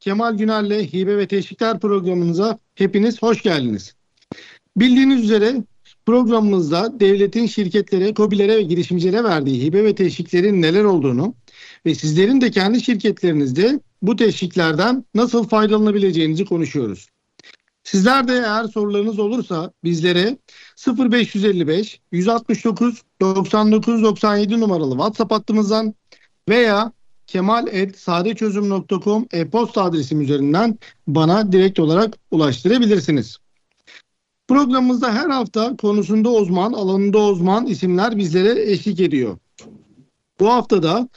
Kemal Güner'le Hibe ve Teşvikler programımıza hepiniz hoş geldiniz. Bildiğiniz üzere programımızda devletin şirketlere, KOBİ'lere ve girişimcilere verdiği hibe ve teşviklerin neler olduğunu ve sizlerin de kendi şirketlerinizde bu teşviklerden nasıl faydalanabileceğinizi konuşuyoruz. Sizler de eğer sorularınız olursa bizlere 0555 169 99 97 numaralı WhatsApp hattımızdan veya kemal@sadeçözüm.com e-posta adresim üzerinden bana direkt olarak ulaştırabilirsiniz. Programımızda her hafta konusunda uzman, alanında uzman isimler bizlere eşlik ediyor. Bu hafta da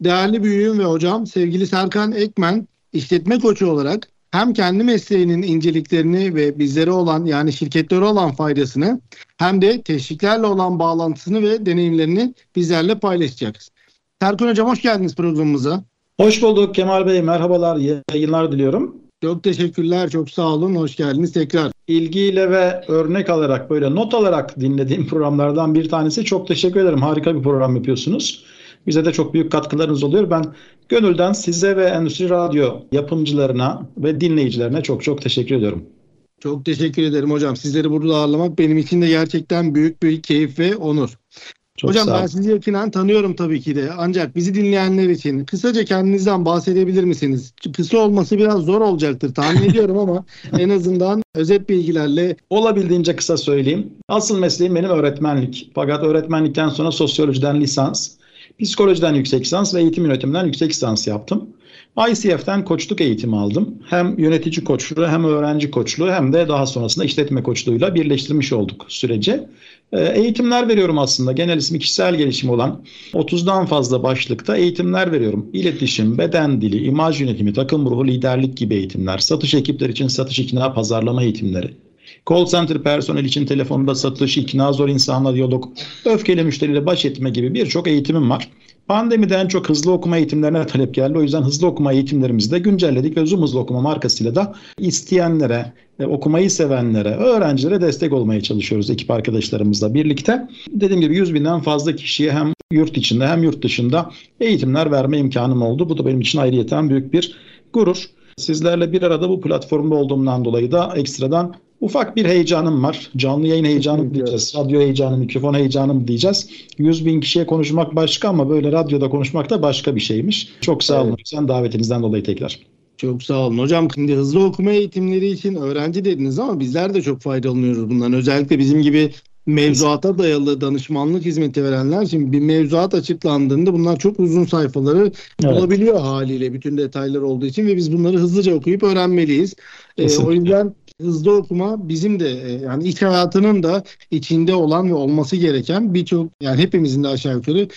değerli büyüğüm ve hocam sevgili Serkan Ekmen işletme koçu olarak hem kendi mesleğinin inceliklerini ve bizlere olan yani şirketlere olan faydasını hem de teşviklerle olan bağlantısını ve deneyimlerini bizlerle paylaşacağız. Serkan Hocam hoş geldiniz programımıza. Hoş bulduk Kemal Bey, merhabalar, yayınlar diliyorum. Çok teşekkürler, çok sağ olun, hoş geldiniz tekrar. İlgiyle ve örnek alarak, böyle not alarak dinlediğim programlardan bir tanesi. Çok teşekkür ederim, harika bir program yapıyorsunuz. Bize de çok büyük katkılarınız oluyor. Ben gönülden size ve Endüstri Radyo yapımcılarına ve dinleyicilerine çok çok teşekkür ediyorum. Çok teşekkür ederim hocam. Sizleri burada ağırlamak benim için de gerçekten büyük bir keyif ve onur. Çok hocam ben sizi yakından tanıyorum tabii ki de. Ancak bizi dinleyenler için kısaca kendinizden bahsedebilir misiniz? Kısa olması biraz zor olacaktır tahmin ediyorum ama en azından özet bilgilerle. Olabildiğince kısa söyleyeyim. Asıl mesleğim benim öğretmenlik. Fakat öğretmenlikten sonra sosyolojiden lisans, psikolojiden yüksek lisans ve eğitim yönetiminden yüksek lisans yaptım. ICF'den koçluk eğitimi aldım. Hem yönetici koçluğu hem öğrenci koçluğu hem de daha sonrasında işletme koçluğuyla birleştirmiş olduk süreci. Eğitimler veriyorum aslında. Genel ismi kişisel gelişim olan 30'dan fazla başlıkta eğitimler veriyorum. İletişim, beden dili, imaj yönetimi, takım ruhu, liderlik gibi eğitimler. Satış ekipleri için satış ikna pazarlama eğitimleri. Call center personel için telefonda satış, ikna, zor insanla diyalog, öfkeli müşteriyle baş etme gibi birçok eğitimim var. Pandemide en çok hızlı okuma eğitimlerine talep geldi. O yüzden hızlı okuma eğitimlerimizi de güncelledik ve Zoom Hızlı Okuma markasıyla da isteyenlere, okumayı sevenlere, öğrencilere destek olmaya çalışıyoruz ekip arkadaşlarımızla birlikte. Dediğim gibi 100.000'den fazla kişiye hem yurt içinde hem yurt dışında eğitimler verme imkanım oldu. Bu da benim için ayrıyeten büyük bir gurur. Sizlerle bir arada bu platformda olduğumdan dolayı da ekstradan ufak bir heyecanım var. Canlı yayın heyecanım diyeceğiz. Radyo heyecanım, mikrofon heyecanım diyeceğiz. 100.000 kişiye konuşmak başka ama böyle radyoda konuşmak da başka bir şeymiş. Çok sağ olun. Evet. Davetinizden dolayı tekrar. Çok sağ olun. Hocam şimdi hızlı okuma eğitimleri için öğrenci dediniz ama bizler de çok faydalanıyoruz bundan. Özellikle bizim gibi mevzuata dayalı danışmanlık hizmeti verenler şimdi bir mevzuat açıklandığında bunlar çok uzun sayfaları bulabiliyor haliyle bütün detaylar olduğu için ve biz bunları hızlıca okuyup öğrenmeliyiz. O yüzden hızlı okuma bizim de yani iç hayatının da içinde olan ve olması gereken birçok yani hepimizin de aşağı yukarı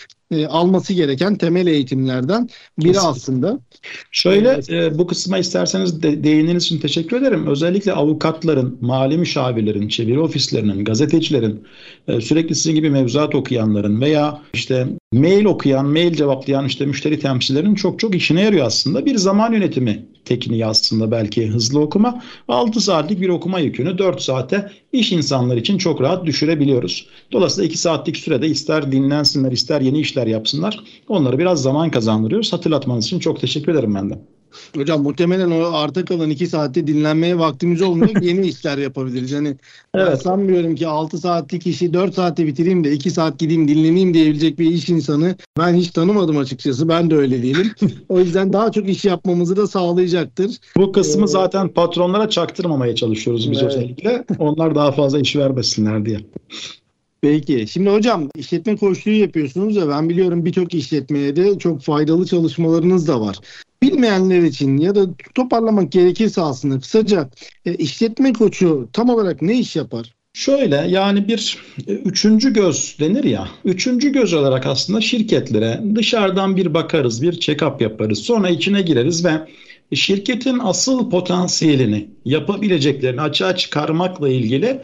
alması gereken temel eğitimlerden biri aslında. Şöyle bu kısma isterseniz değindiğiniz için teşekkür ederim. Özellikle avukatların, mali müşavirlerin, çeviri ofislerinin, gazetecilerin, sürekli sizin gibi mevzuat okuyanların veya işte mail okuyan, mail cevaplayan işte müşteri temsilcilerinin çok çok işine yarıyor aslında. Bir zaman yönetimi tekniği aslında belki hızlı okuma. 6 saatlik bir okuma yükünü 4 saate iş insanları için çok rahat düşürebiliyoruz. Dolayısıyla 2 saatlik sürede ister dinlensinler, ister yeni işler yapsınlar. Onlara biraz zaman kazandırıyoruz. Hatırlatmanız için çok teşekkür ederim ben de. Hocam muhtemelen o arta kalan 2 saatte dinlenmeye vaktimiz olmayacak. Yeni işler yapabiliriz. Yani evet. Sanmıyorum ki 6 saatlik işi 4 saatte bitireyim de 2 saat gideyim dinleneyim diyebilecek bir iş insanı ben hiç tanımadım açıkçası. Ben de öyle değilim. O yüzden daha çok iş yapmamızı da sağlayacaktır. Bu kısmı zaten patronlara çaktırmamaya çalışıyoruz biz özellikle. Onlar daha fazla iş vermesinler diye. Peki. Şimdi hocam işletme koçluğu yapıyorsunuz da ben biliyorum birçok işletmeye de çok faydalı çalışmalarınız da var. Bilmeyenler için ya da toparlamak gerekirse aslında kısaca işletme koçu tam olarak ne iş yapar? Şöyle yani bir üçüncü göz denir ya. Üçüncü göz olarak aslında şirketlere dışarıdan bir bakarız, bir check-up yaparız. Sonra içine gireriz ve şirketin asıl potansiyelini, yapabileceklerini açığa çıkarmakla ilgili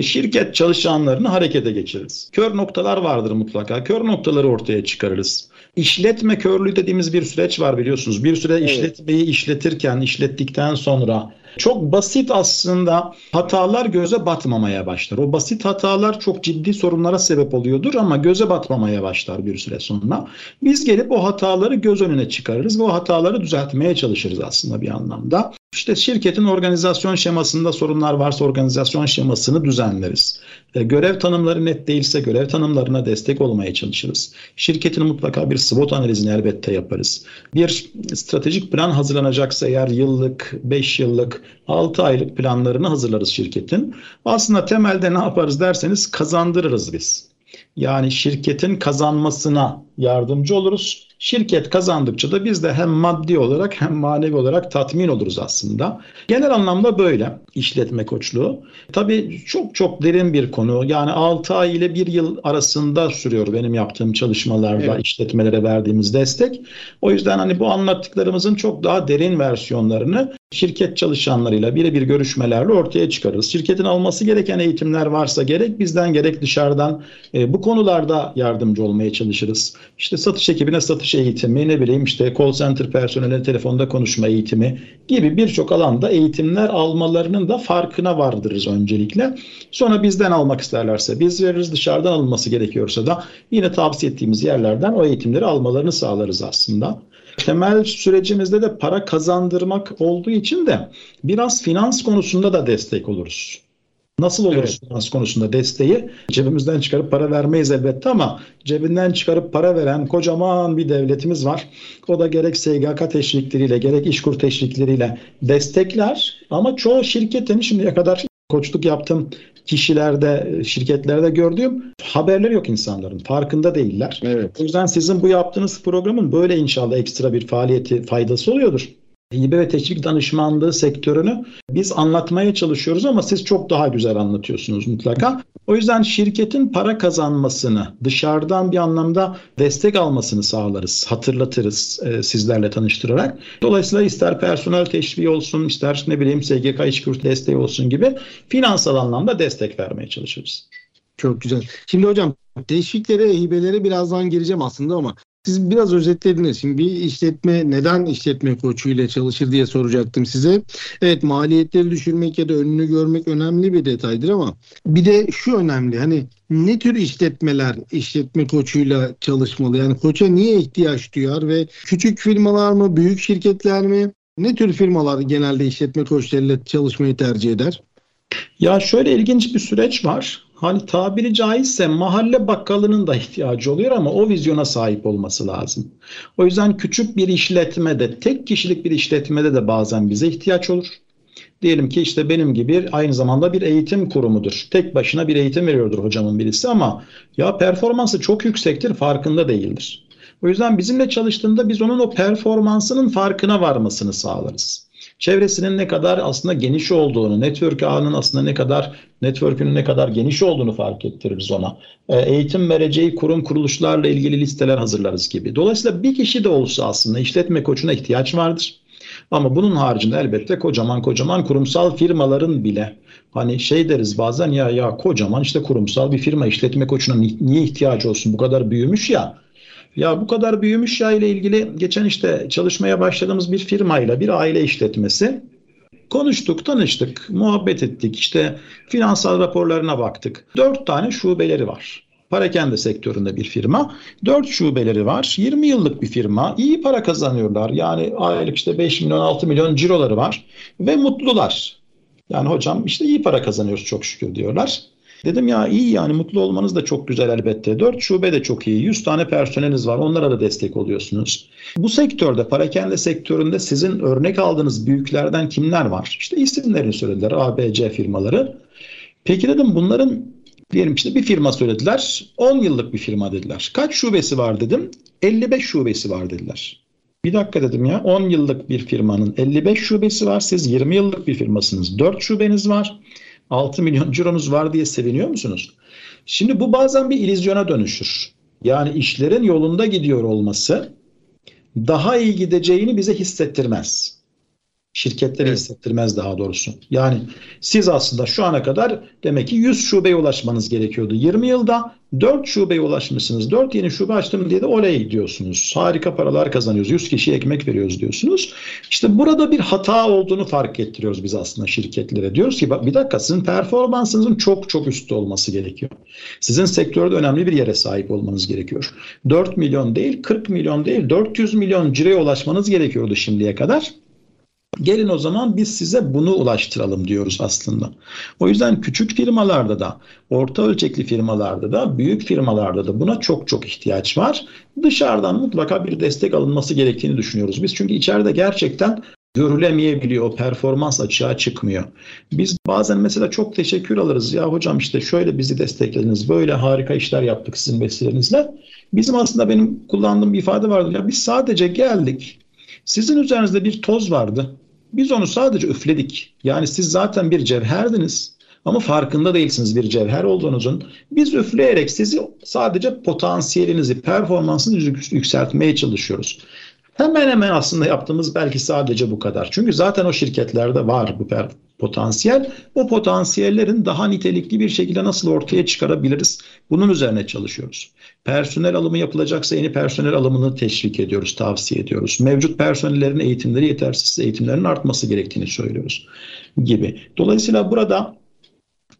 şirket çalışanlarını harekete geçiririz. Kör noktalar vardır mutlaka. Kör noktaları ortaya çıkarırız. İşletme körlüğü dediğimiz bir süreç var biliyorsunuz. Bir süre işletmeyi işlettikten sonra çok basit aslında hatalar göze batmamaya başlar. O basit hatalar çok ciddi sorunlara sebep oluyordur ama göze batmamaya başlar bir süre sonra. Biz gelip o hataları göz önüne çıkarırız ve o hataları düzeltmeye çalışırız aslında bir anlamda. İşte şirketin organizasyon şemasında sorunlar varsa organizasyon şemasını düzenleriz. Görev tanımları net değilse görev tanımlarına destek olmaya çalışırız. Şirketin mutlaka bir SWOT analizini elbette yaparız. Bir stratejik plan hazırlanacaksa eğer yıllık, 5 yıllık, 6 aylık planlarını hazırlarız şirketin. Aslında temelde ne yaparız derseniz kazandırırız biz. Yani şirketin kazanmasına yardımcı oluruz. Şirket kazandıkça da biz de hem maddi olarak hem manevi olarak tatmin oluruz aslında. Genel anlamda böyle işletme koçluğu. Tabii çok derin bir konu. Yani 6 ay ile 1 yıl arasında sürüyor benim yaptığım çalışmalarda işletmelere verdiğimiz destek. O yüzden hani bu anlattıklarımızın çok daha derin versiyonlarını şirket çalışanlarıyla birebir görüşmelerle ortaya çıkarırız. Şirketin alması gereken eğitimler varsa gerek bizden gerek dışarıdan bu konularda yardımcı olmaya çalışırız. İşte satış ekibine satış eğitimi, ne bileyim işte call center personeline telefonda konuşma eğitimi gibi birçok alanda eğitimler almalarının da farkına vardırırız öncelikle. Sonra bizden almak isterlerse biz veririz, dışarıdan alınması gerekiyorsa da yine tavsiye ettiğimiz yerlerden o eğitimleri almalarını sağlarız aslında. Temel sürecimizde de para kazandırmak olduğu için de biraz finans konusunda da destek oluruz. Nasıl oluruz finans konusunda desteği? Cebimizden çıkarıp para vermeyiz elbette ama cebinden çıkarıp para veren kocaman bir devletimiz var. O da gerek SGK teşvikleriyle gerek İşkur teşvikleriyle destekler ama çoğu şirketin şimdiye kadar koçluk yaptığım kişilerde, şirketlerde gördüğüm haberleri yok insanların. Farkında değiller. O yüzden sizin bu yaptığınız programın böyle inşallah ekstra bir faaliyeti faydası oluyordur. Hibe ve teşvik danışmanlığı sektörünü biz anlatmaya çalışıyoruz ama siz çok daha güzel anlatıyorsunuz mutlaka. O yüzden şirketin para kazanmasını, dışarıdan bir anlamda destek almasını sağlarız, hatırlatırız sizlerle tanıştırarak. Dolayısıyla ister personel teşviği olsun, ister SGK İşkur desteği olsun gibi finansal anlamda destek vermeye çalışırız. Çok güzel. Şimdi hocam teşviklere, hibelere birazdan gireceğim aslında ama siz biraz özetlediniz. Şimdi bir işletme neden işletme koçuyla çalışır diye soracaktım size. Evet, maliyetleri düşürmek ya da önünü görmek önemli bir detaydır ama bir de şu önemli. Hani ne tür işletmeler işletme koçuyla çalışmalı? Yani koça niye ihtiyaç duyar ve küçük firmalar mı, büyük şirketler mi? Ne tür firmalar genelde işletme koçlarıyla çalışmayı tercih eder? Ya şöyle ilginç bir süreç var. Hani tabiri caizse mahalle bakkalının da ihtiyacı oluyor ama o vizyona sahip olması lazım. O yüzden küçük bir işletmede, tek kişilik bir işletmede de bazen bize ihtiyaç olur. Diyelim ki işte benim gibi aynı zamanda bir eğitim kurumudur. Tek başına bir eğitim veriyordur hocamın birisi ama ya performansı çok yüksektir, farkında değildir. O yüzden bizimle çalıştığında biz onun o performansının farkına varmasını sağlarız. Çevresinin ne kadar aslında geniş olduğunu, network ağının aslında ne kadar, network'ünün ne kadar geniş olduğunu fark ettiririz ona. Eğitim vereceği kurum kuruluşlarla ilgili listeler hazırlarız gibi. Dolayısıyla bir kişi de olsa aslında işletme koçuna ihtiyaç vardır. Ama bunun haricinde elbette kocaman kurumsal firmaların bile hani deriz bazen ya kocaman işte kurumsal bir firma işletme koçuna niye ihtiyacı olsun, bu kadar büyümüş ya. Ya bu kadar büyümüş ya ile ilgili geçen işte çalışmaya başladığımız bir firmayla bir aile işletmesi konuştuk, tanıştık, muhabbet ettik, işte finansal raporlarına baktık. 4 tane şubeleri var. Perakende sektöründe bir firma. 4 şubeleri var. 20 yıllık bir firma. İyi para kazanıyorlar. Yani aylık 5 milyon 6 milyon ciroları var ve mutlular. Yani hocam işte iyi para kazanıyoruz çok şükür diyorlar. Dedim ya iyi yani mutlu olmanız da çok güzel elbette. 4 şube de çok iyi. 100 tane personeliniz var. Onlara da destek oluyorsunuz. Bu sektörde, perakende sektöründe sizin örnek aldığınız büyüklerden kimler var? İşte isimlerini söylediler. ABC firmaları. Peki dedim bunların diyelim bir firma söylediler. 10 yıllık bir firma dediler. Kaç şubesi var dedim. 55 şubesi var dediler. Bir dakika dedim ya 10 yıllık bir firmanın 55 şubesi var. Siz 20 yıllık bir firmasınız. 4 şubeniz var. 6 milyon cironuz var diye seviniyor musunuz? Şimdi bu bazen bir illüzyona dönüşür. Yani işlerin yolunda gidiyor olması daha iyi gideceğini bize hissettirmez. Şirketlere hissettirmez daha doğrusu. Yani siz aslında şu ana kadar demek ki 100 şubeye ulaşmanız gerekiyordu. 20 yılda 4 şubeye ulaşmışsınız. 4 yeni şube açtım diye de oraya gidiyorsunuz. Harika paralar kazanıyoruz. 100 kişiye ekmek veriyoruz diyorsunuz. İşte burada bir hata olduğunu fark ettiriyoruz biz aslında şirketlere. Diyoruz ki bak bir dakika, sizin performansınızın çok çok üstü olması gerekiyor. Sizin sektörde önemli bir yere sahip olmanız gerekiyor. 4 milyon değil, 40 milyon değil, 400 milyon cireye ulaşmanız gerekiyordu şimdiye kadar. Gelin o zaman biz size bunu ulaştıralım diyoruz aslında. O yüzden küçük firmalarda da, orta ölçekli firmalarda da, büyük firmalarda da buna çok çok ihtiyaç var. Dışarıdan mutlaka bir destek alınması gerektiğini düşünüyoruz biz. Çünkü içeride gerçekten görülemeyebiliyor, o performans açığa çıkmıyor. Biz bazen mesela çok teşekkür alırız. Ya hocam işte şöyle bizi desteklediniz, böyle harika işler yaptık sizin vesilenizle. Bizim aslında benim kullandığım bir ifade vardı. Ya biz sadece geldik, sizin üzerinizde bir toz vardı. Biz onu sadece üfledik. Yani siz zaten bir cevherdiniz ama farkında değilsiniz bir cevher olduğunuzun. Biz üfleyerek sizi, sadece potansiyelinizi, performansınızı yükseltmeye çalışıyoruz. Hemen hemen aslında yaptığımız belki sadece bu kadar. Çünkü zaten o şirketlerde var bu potansiyel. O potansiyellerin daha nitelikli bir şekilde nasıl ortaya çıkarabiliriz? Bunun üzerine çalışıyoruz. Personel alımı yapılacaksa yeni personel alımını teşvik ediyoruz, tavsiye ediyoruz. Mevcut personellerin eğitimleri yetersizse eğitimlerin artması gerektiğini söylüyoruz gibi. Dolayısıyla burada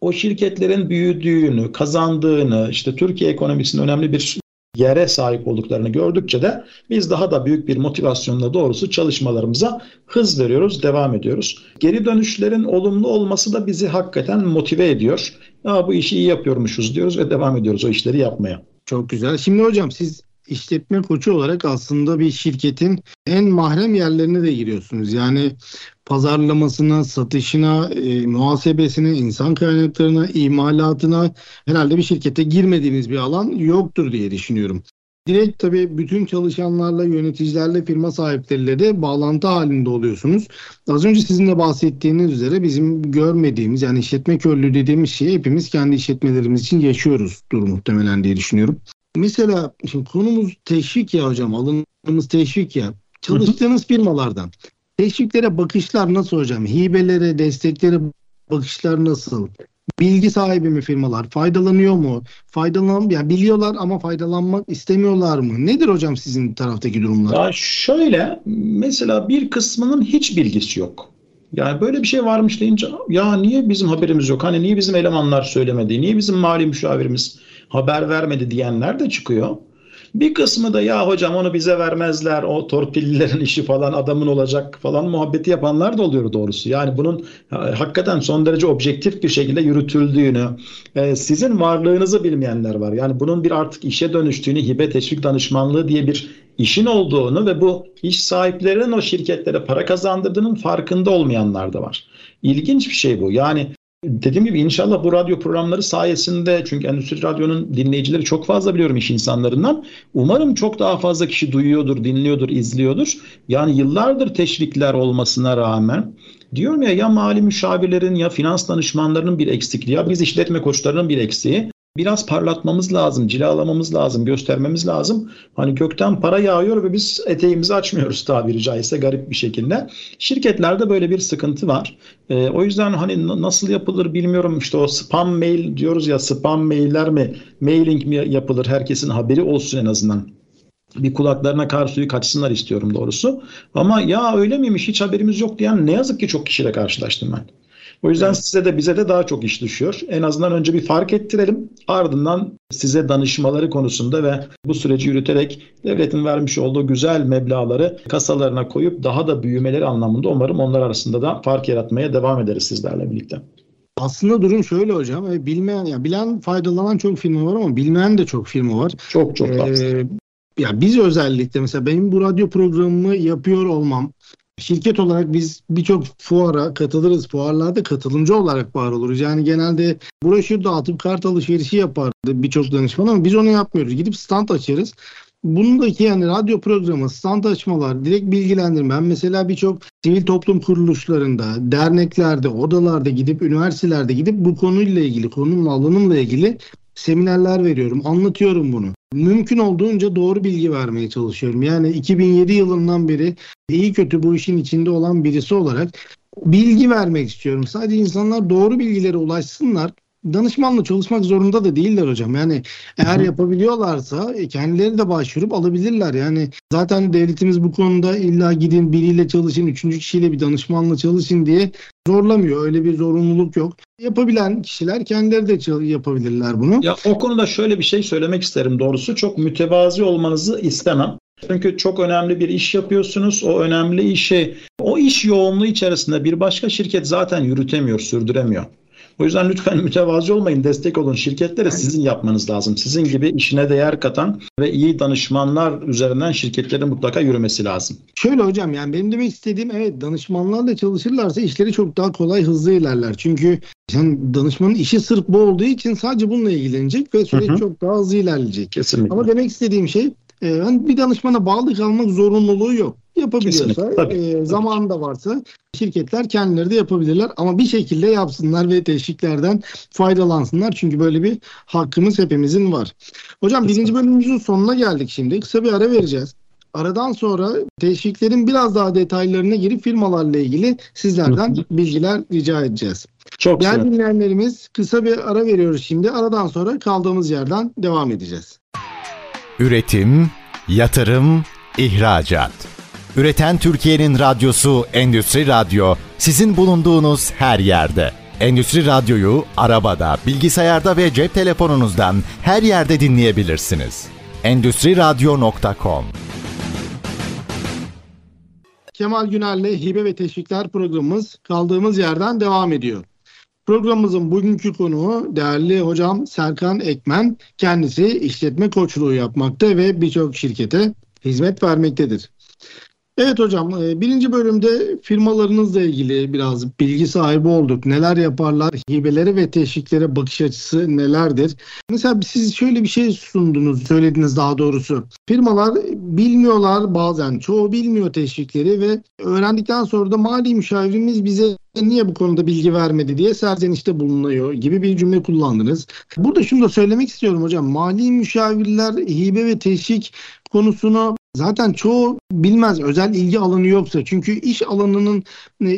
o şirketlerin büyüdüğünü, kazandığını, işte Türkiye ekonomisinin önemli bir yere sahip olduklarını gördükçe de biz daha da büyük bir motivasyonla doğrusu çalışmalarımıza hız veriyoruz, devam ediyoruz. Geri dönüşlerin olumlu olması da bizi hakikaten motive ediyor. Ya bu işi iyi yapıyormuşuz diyoruz ve devam ediyoruz o işleri yapmaya. Çok güzel. Şimdi hocam siz işletme koçu olarak aslında bir şirketin en mahrem yerlerine de giriyorsunuz. Yani pazarlamasına, satışına, muhasebesine, insan kaynaklarına, imalatına, herhalde bir şirkete girmediğiniz bir alan yoktur diye düşünüyorum. Direkt tabii bütün çalışanlarla, yöneticilerle, firma sahipleriyle de bağlantı halinde oluyorsunuz. Az önce sizin de bahsettiğiniz üzere bizim görmediğimiz, yani işletme körlüğü dediğimiz şeyi hepimiz kendi işletmelerimiz için yaşıyoruzdur muhtemelen diye düşünüyorum. Mesela şimdi konumuz teşvik ya hocam, alındığımız teşvik ya. Çalıştığınız firmalardan teşviklere bakışlar nasıl hocam? Hibelere, desteklere bakışlar nasıl? Bilgi sahibi mi firmalar? Faydalanıyor mu? Yani biliyorlar ama faydalanmak istemiyorlar mı? Nedir hocam sizin taraftaki durumlar? Ya şöyle, mesela bir kısmının hiç bilgisi yok. Yani böyle bir şey varmış deyince ya niye bizim haberimiz yok? Hani niye bizim elemanlar söylemedi? Niye bizim mali müşavirimiz haber vermedi diyenler de çıkıyor. Bir kısmı da ya hocam onu bize vermezler, o torpillilerin işi falan, adamın olacak falan muhabbeti yapanlar da oluyor doğrusu. Yani bunun hakikaten son derece objektif bir şekilde yürütüldüğünü, sizin varlığınızı bilmeyenler var. Yani bunun bir artık işe dönüştüğünü, hibe teşvik danışmanlığı diye bir işin olduğunu ve bu iş sahiplerinin o şirketlere para kazandırdığının farkında olmayanlar da var. İlginç bir şey bu. Yani dediğim gibi inşallah bu radyo programları sayesinde, çünkü Endüstri Radyo'nun dinleyicileri çok fazla biliyorum iş insanlarından. Umarım çok daha fazla kişi duyuyordur, dinliyordur, izliyordur. Yani yıllardır teşvikler olmasına rağmen diyorum ya mali müşavirlerin ya finans danışmanlarının bir eksikliği, ya biz işletme koçlarının bir eksiği. Biraz parlatmamız lazım, cilalamamız lazım, göstermemiz lazım. Hani gökten para yağıyor ve biz eteğimizi açmıyoruz tabiri caizse, garip bir şekilde. Şirketlerde böyle bir sıkıntı var. O yüzden hani nasıl yapılır bilmiyorum. İşte o spam mail diyoruz ya, spam mailler mi, mailing mi yapılır? Herkesin haberi olsun en azından. Bir kulaklarına kar suyu kaçsınlar istiyorum doğrusu. Ama ya öyle miymiş, hiç haberimiz yok diyen ne yazık ki çok kişiyle karşılaştım ben. O yüzden size de bize de daha çok iş düşüyor. En azından önce bir fark ettirelim. Ardından size danışmaları konusunda ve bu süreci yürüterek devletin vermiş olduğu güzel meblağları kasalarına koyup daha da büyümeleri anlamında umarım onlar arasında da fark yaratmaya devam ederiz sizlerle birlikte. Aslında durum şöyle hocam. Bilmeyen, ya bilen, faydalanan çok firma var ama bilmeyen de çok firma var. Çok çok var. Ya biz özellikle mesela benim bu radyo programımı yapıyor olmam, şirket olarak biz birçok fuara katılırız. Fuarlarda katılımcı olarak var oluruz. Yani genelde broşür dağıtıp kart alışverişi yapardı birçok danışman ama biz onu yapmıyoruz. Gidip stand açarız. Bundaki yani radyo programı, stand açmalar, direkt bilgilendirme. Ben mesela birçok sivil toplum kuruluşlarında, derneklerde, odalarda gidip, üniversitelerde gidip bu konuyla ilgili, konumla, alanımla ilgili seminerler veriyorum, anlatıyorum bunu. Mümkün olduğunca doğru bilgi vermeye çalışıyorum. Yani 2007 yılından beri iyi kötü bu işin içinde olan birisi olarak bilgi vermek istiyorum. Sadece insanlar doğru bilgilere ulaşsınlar. Danışmanla çalışmak zorunda da değiller hocam. Yani eğer yapabiliyorlarsa kendileri de başvurup alabilirler. Yani zaten devletimiz bu konuda illa gidin biriyle çalışın, üçüncü kişiyle bir danışmanla çalışın diye zorlamıyor. Öyle bir zorunluluk yok. Yapabilen kişiler kendileri de yapabilirler bunu. Ya o konuda şöyle bir şey söylemek isterim doğrusu. Çok mütevazi olmanızı istemem. Çünkü çok önemli bir iş yapıyorsunuz. O önemli işi, o iş yoğunluğu içerisinde bir başka şirket zaten yürütemiyor, sürdüremiyor. O yüzden lütfen mütevazi olmayın, destek olun. Şirketlere sizin yapmanız lazım. Sizin gibi işine değer katan ve iyi danışmanlar üzerinden şirketlerin mutlaka yürümesi lazım. Şöyle hocam, yani benim demek istediğim, evet, danışmanlarla çalışırlarsa işleri çok daha kolay, hızlı ilerler. Çünkü yani danışmanın işi sırf bu olduğu için sadece bununla ilgilenecek ve süreç çok daha hızlı ilerleyecek. Kesinlikle. Ama demek istediğim şey, bir danışmana bağlı kalmak zorunluluğu yok. Yapabiliyorsa, zamanı da varsa şirketler kendileri de yapabilirler. Ama bir şekilde yapsınlar ve teşviklerden faydalansınlar. Çünkü böyle bir hakkımız hepimizin var. Hocam birinci bölümümüzün sonuna geldik şimdi. Kısa bir ara vereceğiz. Aradan sonra teşviklerin biraz daha detaylarına girip firmalarla ilgili sizlerden bilgiler rica edeceğiz. Çok güzel. Değerli dinleyenlerimiz, kısa bir ara veriyoruz şimdi. Aradan sonra kaldığımız yerden devam edeceğiz. Üretim, yatırım, ihracat. Üreten Türkiye'nin radyosu Endüstri Radyo, sizin bulunduğunuz her yerde. Endüstri Radyo'yu arabada, bilgisayarda ve cep telefonunuzdan her yerde dinleyebilirsiniz. Endüstriradyo.com. Kemal Güner'le Hibe ve Teşvikler programımız kaldığımız yerden devam ediyor. Programımızın bugünkü konuğu değerli hocam Serkan Ekmen. Kendisi işletme koçluğu yapmakta ve birçok şirkete hizmet vermektedir. Evet hocam, birinci bölümde firmalarınızla ilgili biraz bilgi sahibi olduk. Neler yaparlar, hibelere ve teşviklere bakış açısı nelerdir? Mesela siz şöyle bir şey söylediniz daha doğrusu. Firmalar bilmiyorlar bazen, çoğu bilmiyor teşvikleri ve öğrendikten sonra da mali müşavirimiz bize niye bu konuda bilgi vermedi diye serzenişte bulunuyor gibi bir cümle kullandınız. Burada şunu da söylemek istiyorum hocam. Mali müşavirler hibe ve teşvik konusunu zaten çoğu bilmez, özel ilgi alanı yoksa. Çünkü iş alanının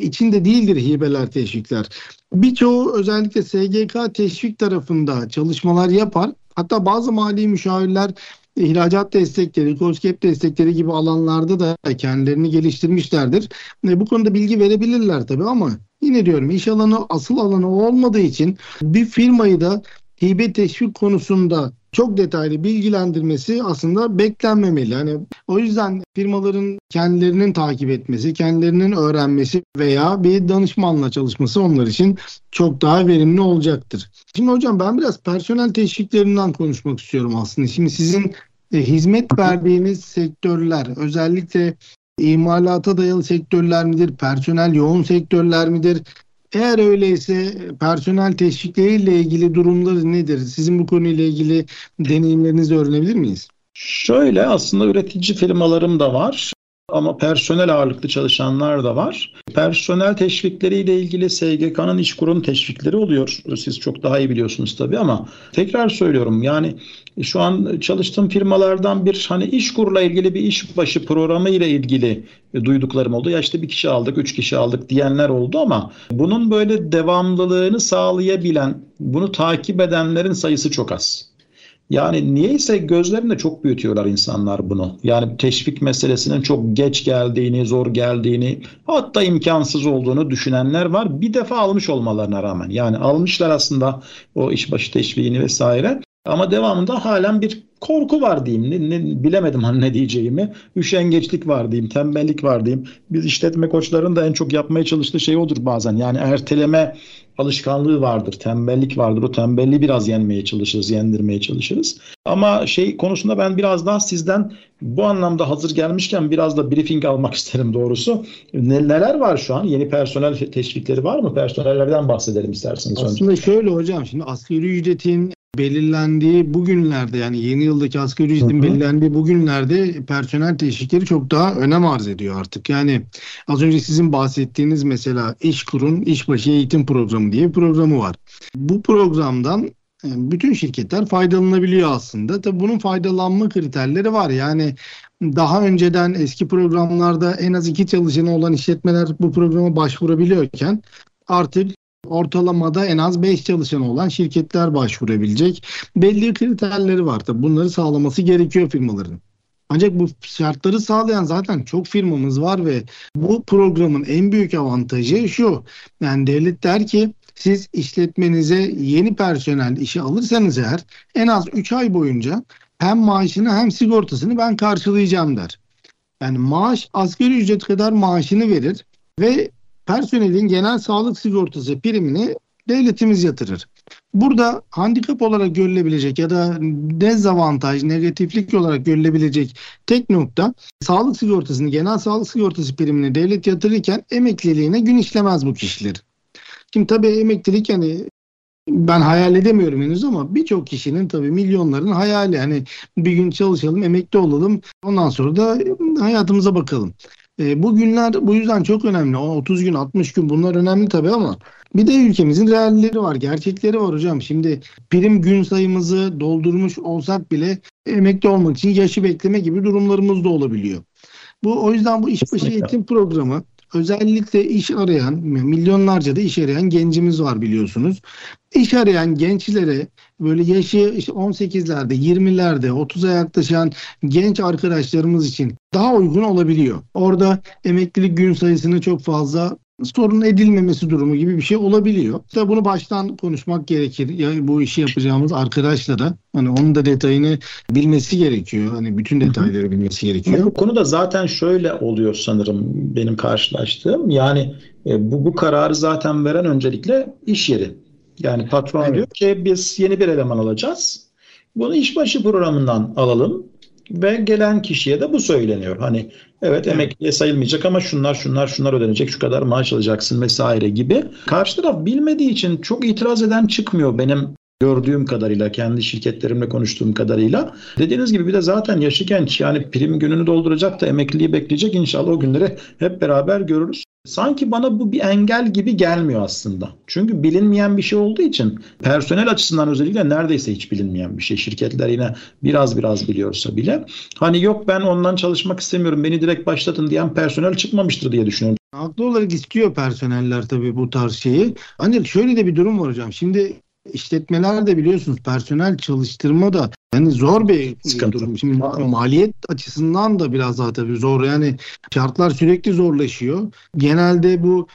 içinde değildir hibeler, teşvikler. Birçoğu özellikle SGK teşvik tarafında çalışmalar yapar. Hatta bazı mali müşavirler ihracat destekleri, KOSGEB destekleri gibi alanlarda da kendilerini geliştirmişlerdir. Bu konuda bilgi verebilirler tabii ama yine diyorum, iş alanı, asıl alanı olmadığı için bir firmayı da hibe teşvik konusunda çok detaylı bilgilendirmesi aslında beklenmemeli. Yani o yüzden firmaların kendilerinin takip etmesi, kendilerinin öğrenmesi veya bir danışmanla çalışması onlar için çok daha verimli olacaktır. Şimdi hocam ben biraz personel teşviklerinden konuşmak istiyorum aslında. Şimdi sizin hizmet verdiğiniz sektörler, özellikle imalata dayalı sektörler midir, personel yoğun sektörler midir? Eğer öyleyse personel teşvikleriyle ilgili durumları nedir? Sizin bu konuyla ilgili deneyimlerinizi öğrenebilir miyiz? Şöyle, aslında üretici firmalarım da var ama personel ağırlıklı çalışanlar da var. Personel teşvikleriyle ilgili SGK'nın İşkur'un teşvikleri oluyor. Siz çok daha iyi biliyorsunuz tabii ama tekrar söylüyorum, yani şu an çalıştığım firmalardan bir İşkur'la ilgili bir işbaşı programı ile ilgili duyduklarım oldu. Ya işte bir kişi aldık, 3 kişi aldık diyenler oldu ama bunun böyle devamlılığını sağlayabilen, bunu takip edenlerin sayısı çok az. Yani niyeyse gözlerinde çok büyütüyorlar insanlar bunu. Yani teşvik meselesinin çok geç geldiğini, zor geldiğini, hatta imkansız olduğunu düşünenler var. Bir defa almış olmalarına rağmen. Yani almışlar aslında o işbaşı teşviğini vesaire. Ama devamında halen bir korku var diyeyim. Bilemedim ne diyeceğimi. Üşengeçlik var diyeyim. Tembellik var diyeyim. Biz işletme koçlarının da en çok yapmaya çalıştığı şey odur bazen. Yani erteleme alışkanlığı vardır. Tembellik vardır. O tembelliği biraz yendirmeye çalışırız. Ama şey konusunda ben biraz daha sizden bu anlamda hazır gelmişken biraz da briefing almak isterim doğrusu. Neler var şu an? Yeni personel teşvikleri var mı? Personellerden bahsedelim isterseniz. Aslında önce şöyle hocam, şimdi asgari ücretin belirlendiği bugünlerde, yani yeni yıldaki asgari ücretin belirlendiği bugünlerde personel teşvikleri çok daha önem arz ediyor artık. Yani az önce sizin bahsettiğiniz mesela İşkur'un İşbaşı Eğitim Programı diye bir programı var. Bu programdan bütün şirketler faydalanabiliyor aslında. Tabii bunun faydalanma kriterleri var. Yani daha önceden eski programlarda en az 2 çalışanı olan işletmeler bu programa başvurabiliyorken artık ortalamada en az 5 çalışanı olan şirketler başvurabilecek. Belli kriterleri var tabii. Bunları sağlaması gerekiyor firmaların. Ancak bu şartları sağlayan zaten çok firmamız var ve bu programın en büyük avantajı şu. Yani devlet der ki siz işletmenize yeni personel işe alırsanız eğer en az 3 ay boyunca hem maaşını hem sigortasını ben karşılayacağım der. Yani maaş asgari ücret kadar maaşını verir ve personelin genel sağlık sigortası primini devletimiz yatırır. Burada handikap olarak görülebilecek ya da dezavantaj, negatiflik olarak görülebilecek tek nokta sağlık sigortasını, genel sağlık sigortası primini devlet yatırırken emekliliğine gün işlemez bu kişiler. Şimdi tabii emeklilik yani ben hayal edemiyorum henüz ama birçok kişinin tabii milyonların hayali. Hani bir gün çalışalım, emekli olalım, ondan sonra da hayatımıza bakalım. Bu günler bu yüzden çok önemli. 30 gün, 60 gün bunlar önemli tabii ama bir de ülkemizin realleri var, gerçekleri var hocam. Şimdi prim gün sayımızı doldurmuş olsak bile emekli olmak için yaşı bekleme gibi durumlarımız da olabiliyor. O yüzden bu işbaşı eğitim programı özellikle iş arayan, milyonlarca da iş arayan gencimiz var biliyorsunuz. İş arayan gençlere böyle yaşı işte 18'lerde, 20'lerde, 30'a yaklaşan genç arkadaşlarımız için daha uygun olabiliyor. Orada emeklilik gün sayısını çok fazla sorun edilmemesi durumu gibi bir şey olabiliyor. İşte bunu baştan konuşmak gerekir. Yani bu işi yapacağımız arkadaşla da hani onun da detayını bilmesi gerekiyor. Hani bütün detayları bilmesi gerekiyor. Bu konuda zaten şöyle oluyor sanırım benim karşılaştığım. Yani bu kararı zaten veren öncelikle iş yeri. Yani patron diyor ki biz yeni bir eleman alacağız. Bunu işbaşı programından alalım. Ve gelen kişiye de bu söyleniyor. Hani evet emekliye sayılmayacak ama şunlar ödenecek, şu kadar maaş alacaksın vesaire gibi. Karşı taraf bilmediği için çok itiraz eden çıkmıyor benim gördüğüm kadarıyla, kendi şirketlerimle konuştuğum kadarıyla. Dediğiniz gibi bir de zaten yaşı genç, yani prim gününü dolduracak da emekliliği bekleyecek, inşallah o günleri hep beraber görürüz. Sanki bana bu bir engel gibi gelmiyor aslında. Çünkü bilinmeyen bir şey olduğu için, personel açısından özellikle neredeyse hiç bilinmeyen bir şey. Şirketler yine biraz biliyorsa bile hani yok ben ondan çalışmak istemiyorum, beni direkt başlatın diyen personel çıkmamıştır diye düşünüyorum. Haklı olarak istiyor personeller tabii bu tarz şeyi. Ancak şöyle de bir durum var hocam. Şimdi işletmeler de biliyorsunuz personel çalıştırma da yani zor bir sıkıntı durum. Şimdi maliyet açısından da biraz daha tabii zor. Yani şartlar sürekli zorlaşıyor. Genelde bu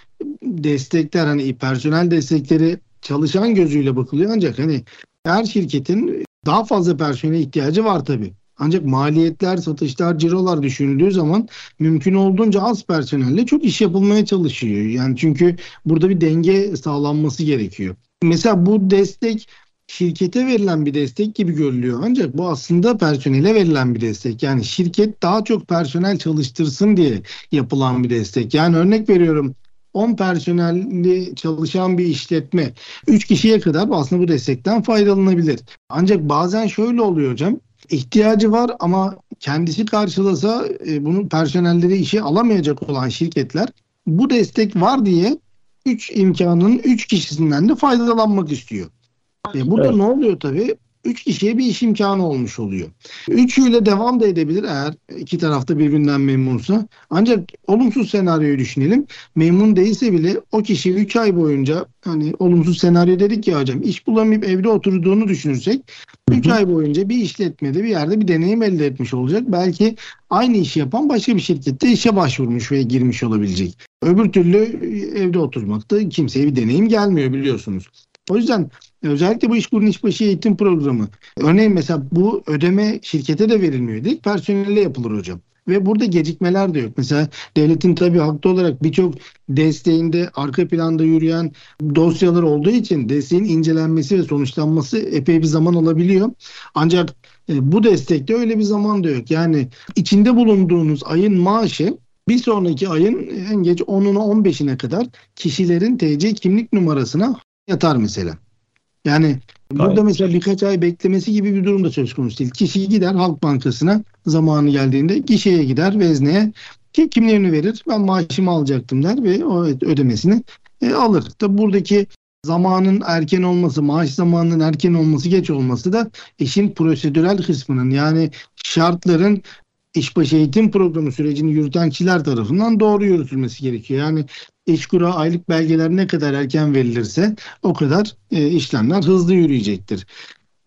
destekler hani personel destekleri çalışan gözüyle bakılıyor ancak hani her şirketin daha fazla personele ihtiyacı var tabii. Ancak maliyetler, satışlar, cirolar düşünüldüğü zaman mümkün olduğunca az personelle çok iş yapılmaya çalışıyor. Yani çünkü burada bir denge sağlanması gerekiyor. Mesela bu destek şirkete verilen bir destek gibi görülüyor. Ancak bu aslında personele verilen bir destek. Yani şirket daha çok personel çalıştırsın diye yapılan bir destek. Yani örnek veriyorum 10 personelli çalışan bir işletme 3 kişiye kadar aslında bu destekten faydalanabilir. Ancak bazen şöyle oluyor hocam. İhtiyacı var ama kendisi karşılasa bunu personelleri işe alamayacak olan şirketler bu destek var diye 3 imkanının 3 kişisinden de faydalanmak istiyor. Burada evet. Ne oluyor tabii? 3 kişiye bir iş imkanı olmuş oluyor. 3'üyle devam da edebilir eğer iki tarafta birbirinden memnunsa. Ancak olumsuz senaryoyu düşünelim. Memnun değilse bile o kişi 3 ay boyunca hani olumsuz senaryo dedik ya hocam, iş bulamayıp evde oturduğunu düşünürsek 3 ay boyunca bir işletmede bir yerde bir deneyim elde etmiş olacak. Belki aynı işi yapan başka bir şirkette işe başvurmuş ve girmiş olabilecek. Öbür türlü evde oturmakta kimseye bir deneyim gelmiyor biliyorsunuz. O yüzden özellikle bu İşkur'un işbaşı eğitim programı. Örneğin mesela bu ödeme şirkete de verilmiyor değil, personelle yapılır hocam. Ve burada gecikmeler de yok. Mesela devletin tabii haklı olarak birçok desteğinde arka planda yürüyen dosyalar olduğu için desteğin incelenmesi ve sonuçlanması epey bir zaman alabiliyor. Ancak bu destekte öyle bir zaman da yok. Yani içinde bulunduğunuz ayın maaşı bir sonraki ayın en geç 10'una 15'ine kadar kişilerin TC kimlik numarasına yatar mesela. Yani burada mesela birkaç ay beklemesi gibi bir durum da söz konusu değil. Kişi gider Halk Bankası'na, zamanı geldiğinde gişeye gider, vezneye ki kimliğini verir. Ben maaşımı alacaktım der ve o ödemesini alır. Tabi buradaki zamanın erken olması, maaş zamanının erken olması, geç olması da işin prosedürel kısmının, yani şartların İşbaşı eğitim programı sürecini yürüten kişiler tarafından doğru yürütülmesi gerekiyor. Yani İşkur'a aylık belgeler ne kadar erken verilirse o kadar işlemler hızlı yürüyecektir.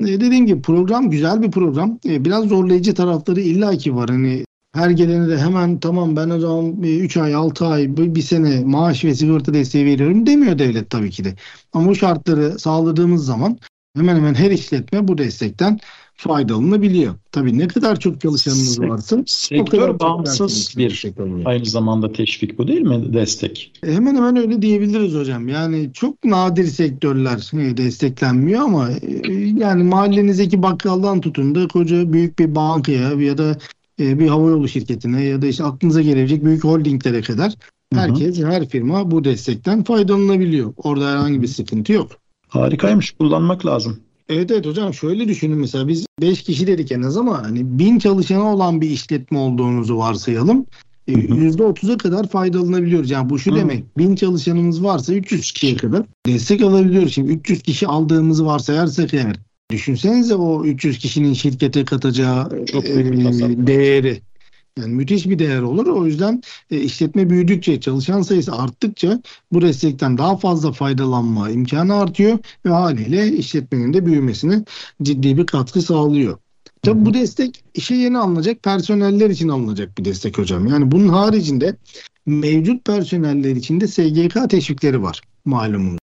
Dediğim gibi program güzel bir program. Biraz zorlayıcı tarafları illaki var. Hani her gelene de hemen tamam ben o zaman 3 ay, 6 ay, bir sene maaş ve sigorta desteği veriyorum demiyor devlet tabii ki de. Ama bu şartları sağladığımız zaman hemen hemen her işletme bu destekten faydalanabiliyor. Tabii ne kadar çok çalışanınız varsa sektör bağımsız bir aynı zamanda teşvik bu değil mi? Destek. Hemen hemen öyle diyebiliriz hocam. Yani çok nadir sektörler desteklenmiyor ama yani mahallenizdeki bakkaldan tutun da koca büyük bir bankaya ya da bir havayolu şirketine ya da işte aklınıza gelebilecek büyük holdinglere kadar herkes, her firma bu destekten faydalanabiliyor. Orada herhangi bir sıkıntı yok. Harikaymış. Kullanmak lazım. Evet hocam şöyle düşünün mesela biz 5 kişi dedik en az ama hani 1000 çalışanı olan bir işletme olduğunuzu varsayalım. %30'a kadar faydalanabiliyoruz. Yani bu şu demek 1000 çalışanımız varsa 300 kişiye kadar destek alabiliyoruz. Şimdi 300 kişi aldığımızı varsayarsak eğer düşünsenize o 300 kişinin şirkete katacağı çok değeri. Yani müthiş bir değer olur. O yüzden işletme büyüdükçe, çalışan sayısı arttıkça bu destekten daha fazla faydalanma imkanı artıyor ve haliyle işletmenin de büyümesine ciddi bir katkı sağlıyor. Tabii bu destek işe yeni alınacak personeller için alınacak bir destek hocam. Yani bunun haricinde mevcut personeller için de SGK teşvikleri var malumunuz.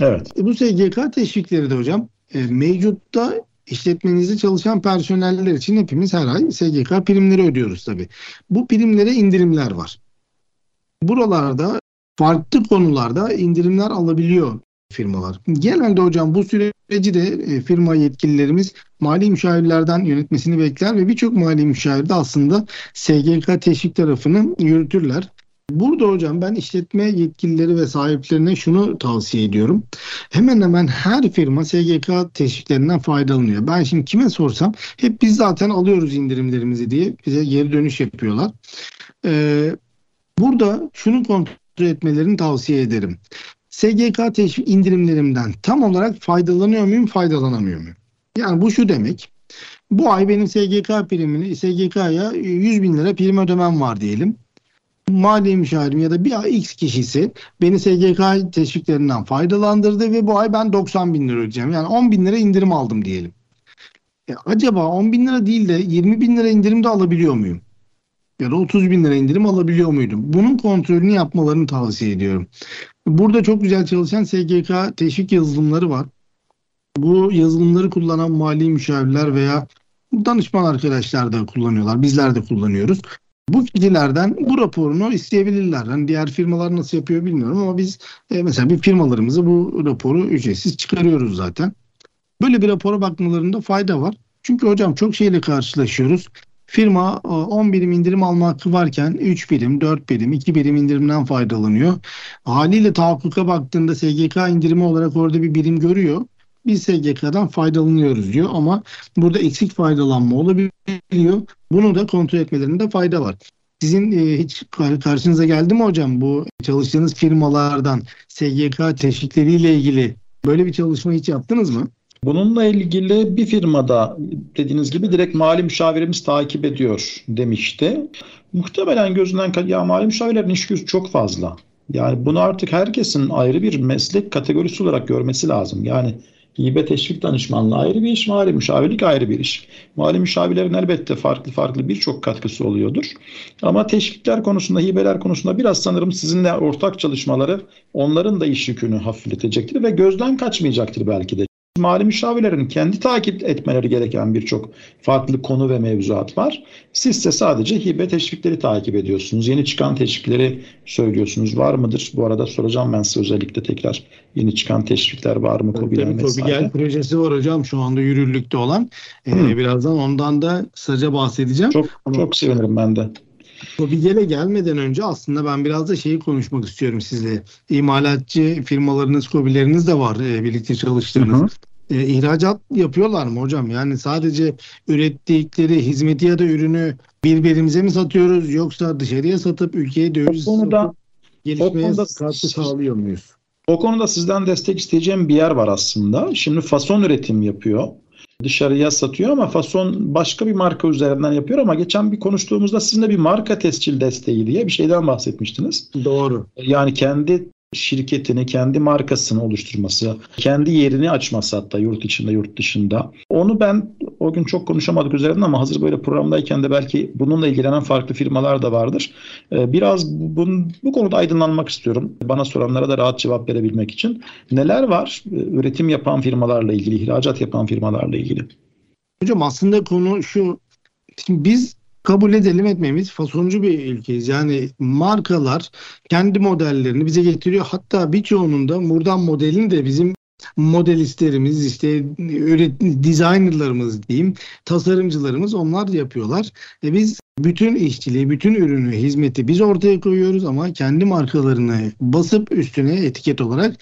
Evet. Bu SGK teşvikleri de hocam mevcutta İşletmenizde çalışan personeller için hepimiz her ay SGK primleri ödüyoruz tabii. Bu primlere indirimler var. Buralarda farklı konularda indirimler alabiliyor firmalar. Genelde hocam bu süreci de firma yetkililerimiz mali müşavirlerden yönetmesini bekler ve birçok mali müşavir de aslında SGK teşvik tarafını yürütürler. Burada hocam ben işletme yetkilileri ve sahiplerine şunu tavsiye ediyorum. Hemen hemen her firma SGK teşviklerinden faydalanıyor. Ben şimdi kime sorsam hep biz zaten alıyoruz indirimlerimizi diye bize geri dönüş yapıyorlar. Burada şunu kontrol etmelerini tavsiye ederim. SGK teşvik indirimlerimden tam olarak faydalanıyor muyum, faydalanamıyor muyum? Yani bu şu demek. Bu ay benim SGK'ya 100 bin lira prim ödemem var diyelim. Mali müşavirim ya da bir ay X kişisi beni SGK teşviklerinden faydalandırdı ve bu ay ben 90 bin lira ödeyeceğim. Yani 10 bin lira indirim aldım diyelim. Acaba 10 bin lira değil de 20 bin lira indirim de alabiliyor muyum? Ya da 30 bin lira indirim alabiliyor muydum? Bunun kontrolünü yapmalarını tavsiye ediyorum. Burada çok güzel çalışan SGK teşvik yazılımları var. Bu yazılımları kullanan mali müşavirler veya danışman arkadaşlar da kullanıyorlar. Bizler de kullanıyoruz. Bu kişilerden bu raporunu isteyebilirler. Yani diğer firmalar nasıl yapıyor bilmiyorum ama biz mesela bir firmalarımızı bu raporu ücretsiz çıkarıyoruz zaten. Böyle bir rapora bakmalarında fayda var. Çünkü hocam çok şeyle karşılaşıyoruz. Firma 10 birim indirim alma hakkı varken 3 birim, 4 birim, 2 birim indirimden faydalanıyor. Haliyle tahakkuka baktığında SGK indirimi olarak orada bir birim görüyor. Biz SGK'dan faydalanıyoruz diyor ama burada eksik faydalanma olabiliyor. Bunu da kontrol etmelerinde fayda var. Sizin hiç karşınıza geldi mi hocam bu çalıştığınız firmalardan SGK teşvikleriyle ilgili böyle bir çalışma hiç yaptınız mı? Bununla ilgili bir firmada dediğiniz gibi direkt mali müşavirimiz takip ediyor demişti. Muhtemelen gözünden ya mali müşavirlerin iş gücü çok fazla. Yani bunu artık herkesin ayrı bir meslek kategorisi olarak görmesi lazım. Yani hibe teşvik danışmanlığı ayrı bir iş, mali müşavirlik ayrı bir iş. Mali müşavirlerin elbette farklı birçok katkısı oluyordur. Ama teşvikler konusunda, hibeler konusunda biraz sanırım sizinle ortak çalışmaları onların da iş yükünü hafifletecektir ve gözden kaçmayacaktır belki de. Mali müşavirlerin kendi takip etmeleri gereken birçok farklı konu ve mevzuat var. Siz de sadece hibe teşvikleri takip ediyorsunuz. Yeni çıkan teşvikleri söylüyorsunuz. Var mıdır? Bu arada soracağım ben size özellikle tekrar. Yeni çıkan teşvikler var mı? KOBİGEL projesi var hocam şu anda yürürlükte olan. Birazdan ondan da kısaca bahsedeceğim. Çok sevinirim ben de. KOBİGEL'e gelmeden önce aslında ben biraz da şeyi konuşmak istiyorum sizle. İmalatçı firmalarınız, KOBİ'leriniz de var birlikte çalıştığınız. İhracat yapıyorlar mı hocam? Yani sadece ürettikleri hizmeti ya da ürünü birbirimize mi satıyoruz yoksa dışarıya satıp ülkeye döviz gelişmeye katkı sağlıyor muyuz? O konuda sizden destek isteyeceğim bir yer var aslında. Şimdi fason üretim yapıyor. Dışarıya satıyor ama fason başka bir marka üzerinden yapıyor ama geçen bir konuştuğumuzda sizinle bir marka tescil desteği diye bir şeyden bahsetmiştiniz. Doğru. Yani kendi şirketini, kendi markasını oluşturması, kendi yerini açması hatta yurt içinde, yurt dışında. Onu ben o gün çok konuşamadık üzerinden ama hazır böyle programdayken de belki bununla ilgilenen farklı firmalar da vardır. Biraz bu konuda aydınlanmak istiyorum. Bana soranlara da rahat cevap verebilmek için. Neler var üretim yapan firmalarla ilgili, ihracat yapan firmalarla ilgili? Hocam aslında konu şu. Şimdi biz kabul edelim etmemiz fasoncu bir ülkeyiz. Yani markalar kendi modellerini bize getiriyor. Hatta birçoğunun da buradan modelini de bizim modelistlerimiz, işte designerlarımız diyeyim, tasarımcılarımız onlar da yapıyorlar. Biz bütün işçiliği, bütün ürünü, hizmeti biz ortaya koyuyoruz ama kendi markalarını basıp üstüne etiket olarak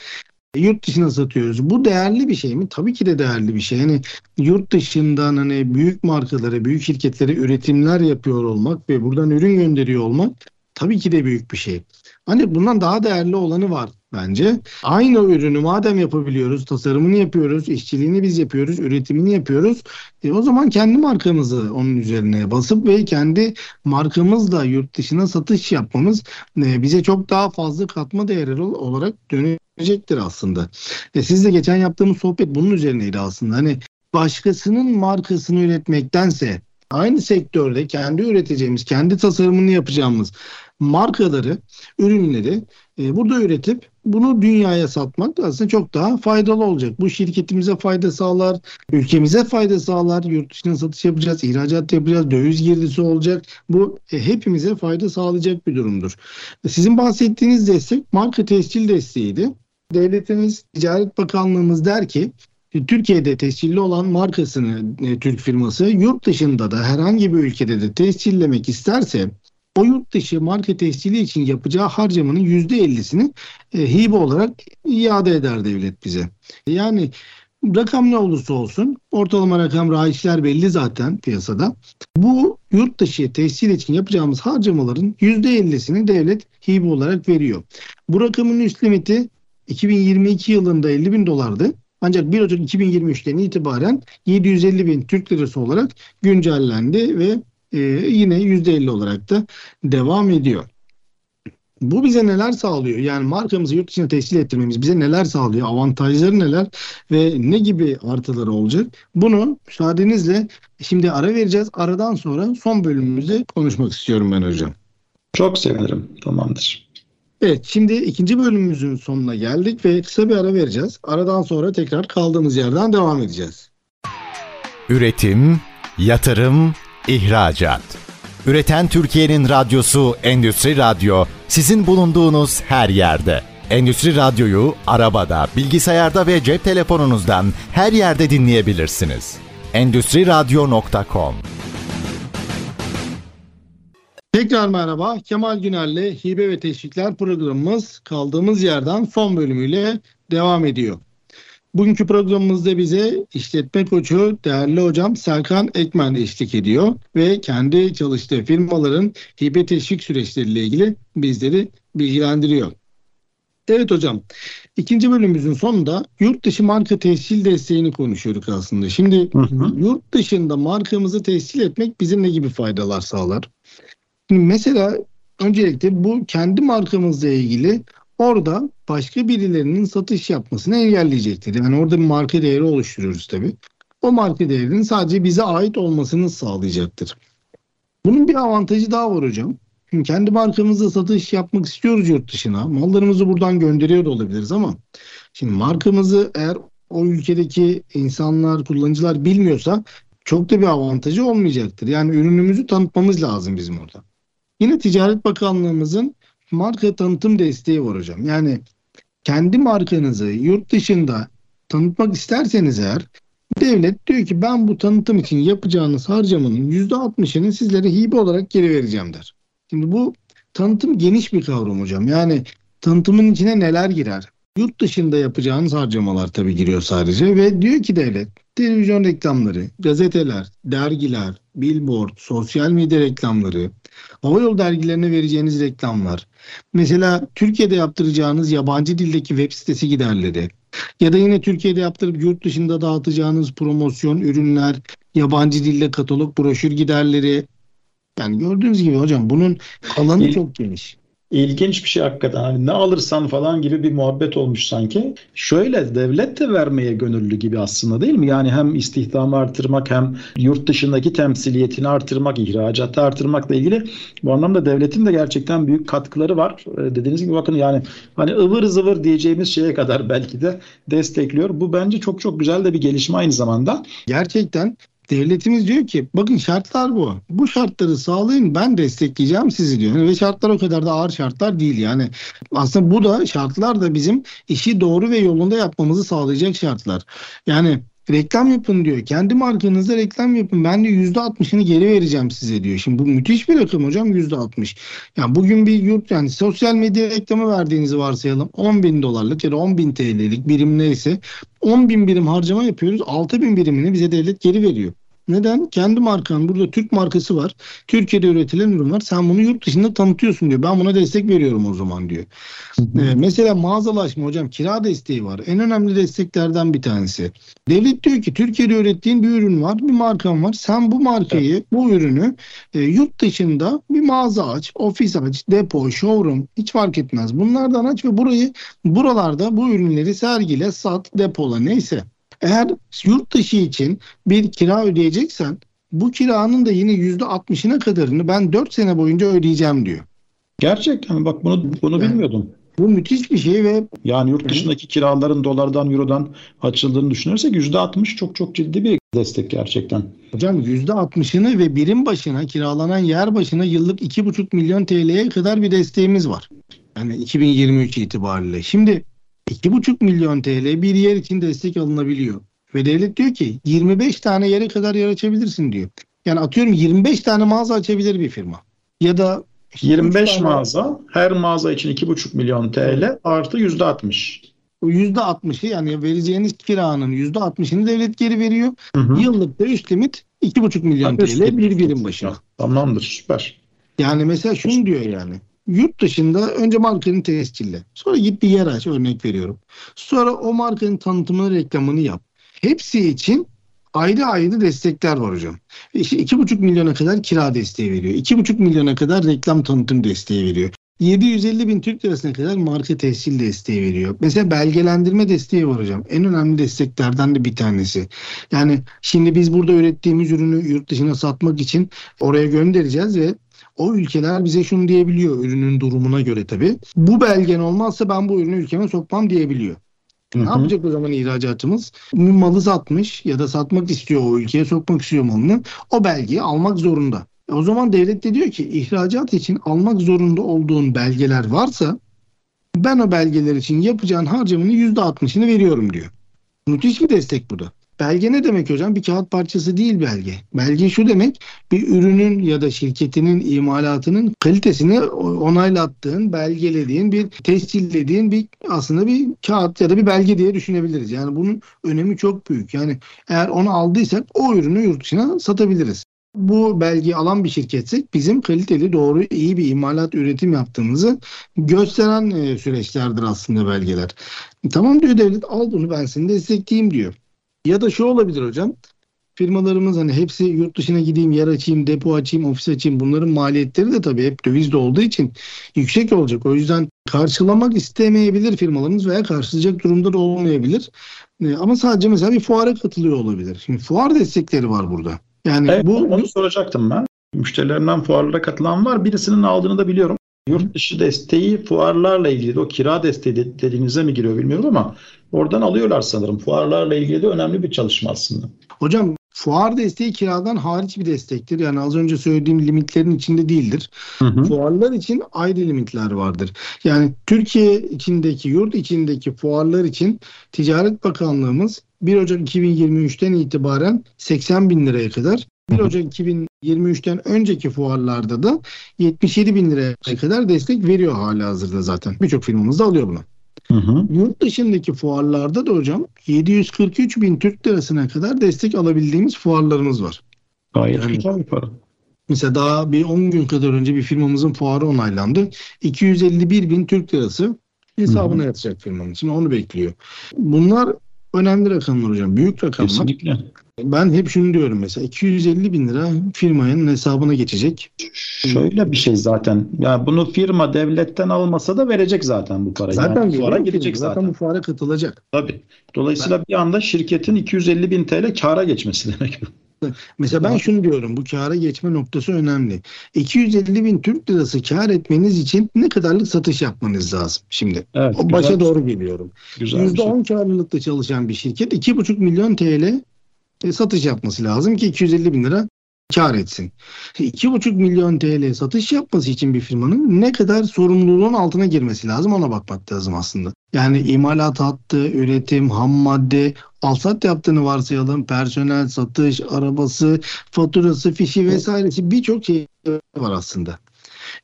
yurt dışına satıyoruz. Bu değerli bir şey mi? Tabii ki de değerli bir şey. Yani yurt dışından hani büyük markalara, büyük şirketlere üretimler yapıyor olmak ve buradan ürün gönderiyor olmak tabii ki de büyük bir şey. Hani bundan daha değerli olanı var bence. Aynı ürünü madem yapabiliyoruz, tasarımını yapıyoruz, işçiliğini biz yapıyoruz, üretimini yapıyoruz. O zaman kendi markamızı onun üzerine basıp ve kendi markamızla yurt dışına satış yapmamız bize çok daha fazla katma değeri olarak dönecektir aslında. Sizle geçen yaptığımız sohbet bunun üzerineydi aslında. Hani başkasının markasını üretmektense aynı sektörde kendi üreteceğimiz, kendi tasarımını yapacağımız markaları, ürünleri burada üretip bunu dünyaya satmak aslında çok daha faydalı olacak. Bu şirketimize fayda sağlar, ülkemize fayda sağlar, yurt dışına satış yapacağız, ihracat yapacağız, döviz girdisi olacak. Bu hepimize fayda sağlayacak bir durumdur. Sizin bahsettiğiniz destek marka tescil desteğiydi. Devletimiz, Ticaret Bakanlığımız der ki, Türkiye'de tescilli olan markasını Türk firması yurt dışında da herhangi bir ülkede de tescillemek isterse o yurt dışı marka tescili için yapacağı harcamanın %50'sini hibe olarak iade eder devlet bize. Yani rakam ne olursa olsun ortalama rakam rayişler belli zaten piyasada. Bu yurt dışı tescil için yapacağımız harcamaların %50'sini devlet hibe olarak veriyor. Bu rakamın üst limiti 2022 yılında 50 bin dolardı. Ancak 1 Ocak 2023'ten itibaren 750 bin Türk lirası olarak güncellendi ve yine %50 olarak da devam ediyor. Bu bize neler sağlıyor? Yani markamızı yurt dışına tescil ettirmemiz bize neler sağlıyor? Avantajları neler ve ne gibi artıları olacak? Bunu müsaadenizle şimdi ara vereceğiz. Aradan sonra son bölümümüzde konuşmak istiyorum ben hocam. Çok sevinirim. Tamamdır. Evet, şimdi ikinci bölümümüzün sonuna geldik ve kısa bir ara vereceğiz. Aradan sonra tekrar kaldığımız yerden devam edeceğiz. Üretim, yatırım, ihracat. Üreten Türkiye'nin radyosu Endüstri Radyo, sizin bulunduğunuz her yerde. Endüstri Radyo'yu arabada, bilgisayarda ve cep telefonunuzdan her yerde dinleyebilirsiniz. EndüstriRadyo.com. Tekrar merhaba. Kemal Güner'le Hibe ve Teşvikler programımız kaldığımız yerden son bölümüyle devam ediyor. Bugünkü programımızda bize işletme koçu değerli hocam Serkan Ekmen eşlik ediyor ve kendi çalıştığı firmaların hibe teşvik süreçleriyle ilgili bizleri bilgilendiriyor. Evet hocam, ikinci bölümümüzün sonunda yurt dışı marka tescil desteğini konuşuyorduk aslında. Şimdi yurt dışında markamızı tescil etmek bize ne gibi faydalar sağlar? Mesela öncelikle bu kendi markamızla ilgili orada başka birilerinin satış yapmasını engelleyecektir. Yani orada bir marka değeri oluşturuyoruz tabii. O marka değerinin sadece bize ait olmasını sağlayacaktır. Bunun bir avantajı daha var hocam. Şimdi kendi markamızla satış yapmak istiyoruz yurt dışına. Mallarımızı buradan gönderiyor da olabiliriz ama şimdi markamızı eğer o ülkedeki insanlar, kullanıcılar bilmiyorsa çok da bir avantajı olmayacaktır. Yani ürünümüzü tanıtmamız lazım bizim orada. Yine Ticaret Bakanlığımızın marka tanıtım desteği var hocam. Yani kendi markanızı yurt dışında tanıtmak isterseniz eğer devlet diyor ki ben bu tanıtım için yapacağınız harcamanın %60'ını sizlere hibe olarak geri vereceğim der. Şimdi bu tanıtım geniş bir kavram hocam. Yani tanıtımın içine neler girer? Yurt dışında yapacağınız harcamalar tabii giriyor sadece ve diyor ki devlet, televizyon reklamları, gazeteler, dergiler, billboard, sosyal medya reklamları, havayolu dergilerine vereceğiniz reklamlar, mesela Türkiye'de yaptıracağınız yabancı dildeki web sitesi giderleri ya da yine Türkiye'de yaptırıp yurt dışında dağıtacağınız promosyon ürünler, yabancı dilde katalog, broşür giderleri. Yani gördüğünüz gibi hocam bunun alanı çok geniş. İlginç bir şey hakikaten. Hani ne alırsan falan gibi bir muhabbet olmuş sanki. Şöyle devlet de vermeye gönüllü gibi aslında değil mi? Yani hem istihdamı artırmak hem yurt dışındaki temsiliyetini artırmak, ihracatı artırmakla ilgili bu anlamda devletin de gerçekten büyük katkıları var. Dediğiniz gibi bakın yani hani ıvır zıvır diyeceğimiz şeye kadar belki de destekliyor. Bu bence çok çok güzel de bir gelişme aynı zamanda. Gerçekten devletimiz diyor ki bakın şartlar bu. Bu şartları sağlayın ben destekleyeceğim sizi diyor. Ve şartlar o kadar da ağır şartlar değil yani. Aslında bu da şartlar da bizim işi doğru ve yolunda yapmamızı sağlayacak şartlar. Yani reklam yapın diyor. Kendi markanızda reklam yapın. Ben de %60'ını geri vereceğim size diyor. Şimdi bu müthiş bir rakam hocam %60. Yani bugün bir yurt yani sosyal medya reklamı verdiğinizi varsayalım. 10.000 dolarlık ya da 10.000 TL'lik birim neyse 10.000 birim harcama yapıyoruz. 6.000 birimini bize devlet geri veriyor. Neden? Kendi markan burada Türk markası var. Türkiye'de üretilen ürün var. Sen bunu yurt dışında tanıtıyorsun diyor. Ben buna destek veriyorum o zaman diyor. Mesela mağazalaşma hocam kira desteği var. En önemli desteklerden bir tanesi. Devlet diyor ki Türkiye'de ürettiğin bir ürün var. Bir markan var. Sen bu markayı bu ürünü yurt dışında bir mağaza aç, ofis aç, depo, showroom hiç fark etmez. Bunlardan aç ve buralarda bu ürünleri sergile, sat, depola neyse. Eğer yurt dışı için bir kira ödeyeceksen bu kiranın da yine %60'ına kadarını ben 4 sene boyunca ödeyeceğim diyor. Gerçekten bak bunu bilmiyordum. Bu müthiş bir şey ve yani yurt dışındaki kiraların dolardan, eurodan açıldığını düşünürsek %60 çok çok ciddi bir destek gerçekten. Hocam %60'ını ve birim başına kiralanan yer başına yıllık 2,5 milyon TL'ye kadar bir desteğimiz var. Yani 2023 itibariyle. Şimdi 2,5 milyon TL bir yer için destek alınabiliyor. Ve devlet diyor ki 25 tane yere kadar yer açabilirsin diyor. Yani atıyorum 25 tane mağaza açabilir bir firma. Ya da 25 mağaza, her mağaza için 2,5 milyon TL artı %60. O %60'ı yani vereceğiniz kiranın %60'ını devlet geri veriyor. Yıllık da üst limit 2,5 milyon TL bir birim başına. Tamamdır, süper. Yani mesela şunu diyor yani. Yurt dışında önce markanı tescille. Sonra git bir yer aç örnek veriyorum. Sonra o markanın tanıtımını, reklamını yap. Hepsi için ayrı ayrı destekler var hocam. İşte 2,5 milyona kadar kira desteği veriyor. 2,5 milyona kadar reklam tanıtım desteği veriyor. 750 bin Türk lirasına kadar marka tescil desteği veriyor. Mesela belgelendirme desteği var hocam. En önemli desteklerden de bir tanesi. Yani şimdi biz burada ürettiğimiz ürünü yurt dışına satmak için oraya göndereceğiz ve o ülkeler bize şunu diyebiliyor ürünün durumuna göre tabii. Bu belgen olmazsa ben bu ürünü ülkeme sokmam diyebiliyor. Ne yapacak o zaman ihracatımız? Malı satmış ya da satmak istiyor o ülkeye sokmak istiyor malını. O belgeyi almak zorunda. O zaman devlet de diyor ki ihracat için almak zorunda olduğun belgeler varsa ben o belgeler için yapacağın harcamanın %60'ını veriyorum diyor. Müthiş bir destek bu da. Belge ne demek hocam? Bir kağıt parçası değil belge. Belge şu demek, bir ürünün ya da şirketinin imalatının kalitesini onaylattığın, belgelediğin, bir tescillediğin bir aslında bir kağıt ya da bir belge diye düşünebiliriz. Yani bunun önemi çok büyük. Yani eğer onu aldıysak o ürünü yurt dışına satabiliriz. Bu belgeyi alan bir şirketsek bizim kaliteli, doğru, iyi bir imalat üretim yaptığımızı gösteren süreçlerdir aslında belgeler. Tamam diyor devlet, al bunu ben seni destekleyeyim diyor. Ya da şu olabilir hocam, firmalarımız hani hepsi yurt dışına gideyim, yer açayım, depo açayım, ofis açayım. Bunların maliyetleri de tabii hep dövizde olduğu için yüksek olacak. O yüzden karşılamak istemeyebilir firmalarımız veya karşılayacak durumda da olmayabilir. Ama sadece mesela bir fuara katılıyor olabilir. Şimdi fuar destekleri var burada. Yani evet, onu soracaktım ben. Müşterilerimden fuarlara katılan var. Birisinin aldığını da biliyorum. Yurt dışı desteği fuarlarla ilgili, o kira desteği dediğinize mi giriyor bilmiyorum ama oradan alıyorlar sanırım. Fuarlarla ilgili de önemli bir çalışma aslında. Hocam fuar desteği kiradan hariç bir destektir. Yani az önce söylediğim limitlerin içinde değildir. Fuarlar için ayrı limitler vardır. Yani Türkiye içindeki, yurt içindeki fuarlar için Ticaret Bakanlığımız 1 Ocak 2023'ten itibaren 80 bin liraya kadar, 1 Ocak 2023'ten önceki fuarlarda da 77 bin liraya kadar destek veriyor halihazırda zaten. Birçok firmamız da alıyor bunu. Hı hı. Yurt dışındaki fuarlarda da hocam 743.000 Türk lirasına kadar destek alabildiğimiz fuarlarımız var. Gayet güzel bir para. Mesela daha bir 10 gün kadar önce bir firmamızın fuarı onaylandı. 251.000 Türk lirası hesabına yatacak firmanın. Şimdi onu bekliyor. Bunlar önemli rakamlar hocam. Büyük rakamlar. Kesinlikle. Ben hep şunu diyorum mesela 250.000 lira firmanın hesabına geçecek. Şöyle bir şey zaten. Yani bunu firma devletten almasa da verecek zaten bu parayı. Zaten yani fuara gidecek zaten. Zaten bu fuara katılacak. Tabii. Dolayısıyla bir anda şirketin 250.000 TL kâra geçmesi demek bu. Mesela ben şunu diyorum, bu kâra geçme noktası önemli. 250.000 Türk lirası kâr etmeniz için ne kadarlık satış yapmanız lazım şimdi? Evet, o başa güzel, doğru geliyorum. Güzel %10 kârlılıkta çalışan bir şirket 2,5 milyon TL satış yapması lazım ki 250.000 lira kâr etsin. 2,5 milyon TL satış yapması için bir firmanın ne kadar sorumluluğun altına girmesi lazım, ona bakmak lazım aslında. Yani imalat hattı, üretim, ham madde, alsat yaptığını varsayalım. Personel, satış, arabası, faturası, fişi vesairesi, birçok şey var aslında.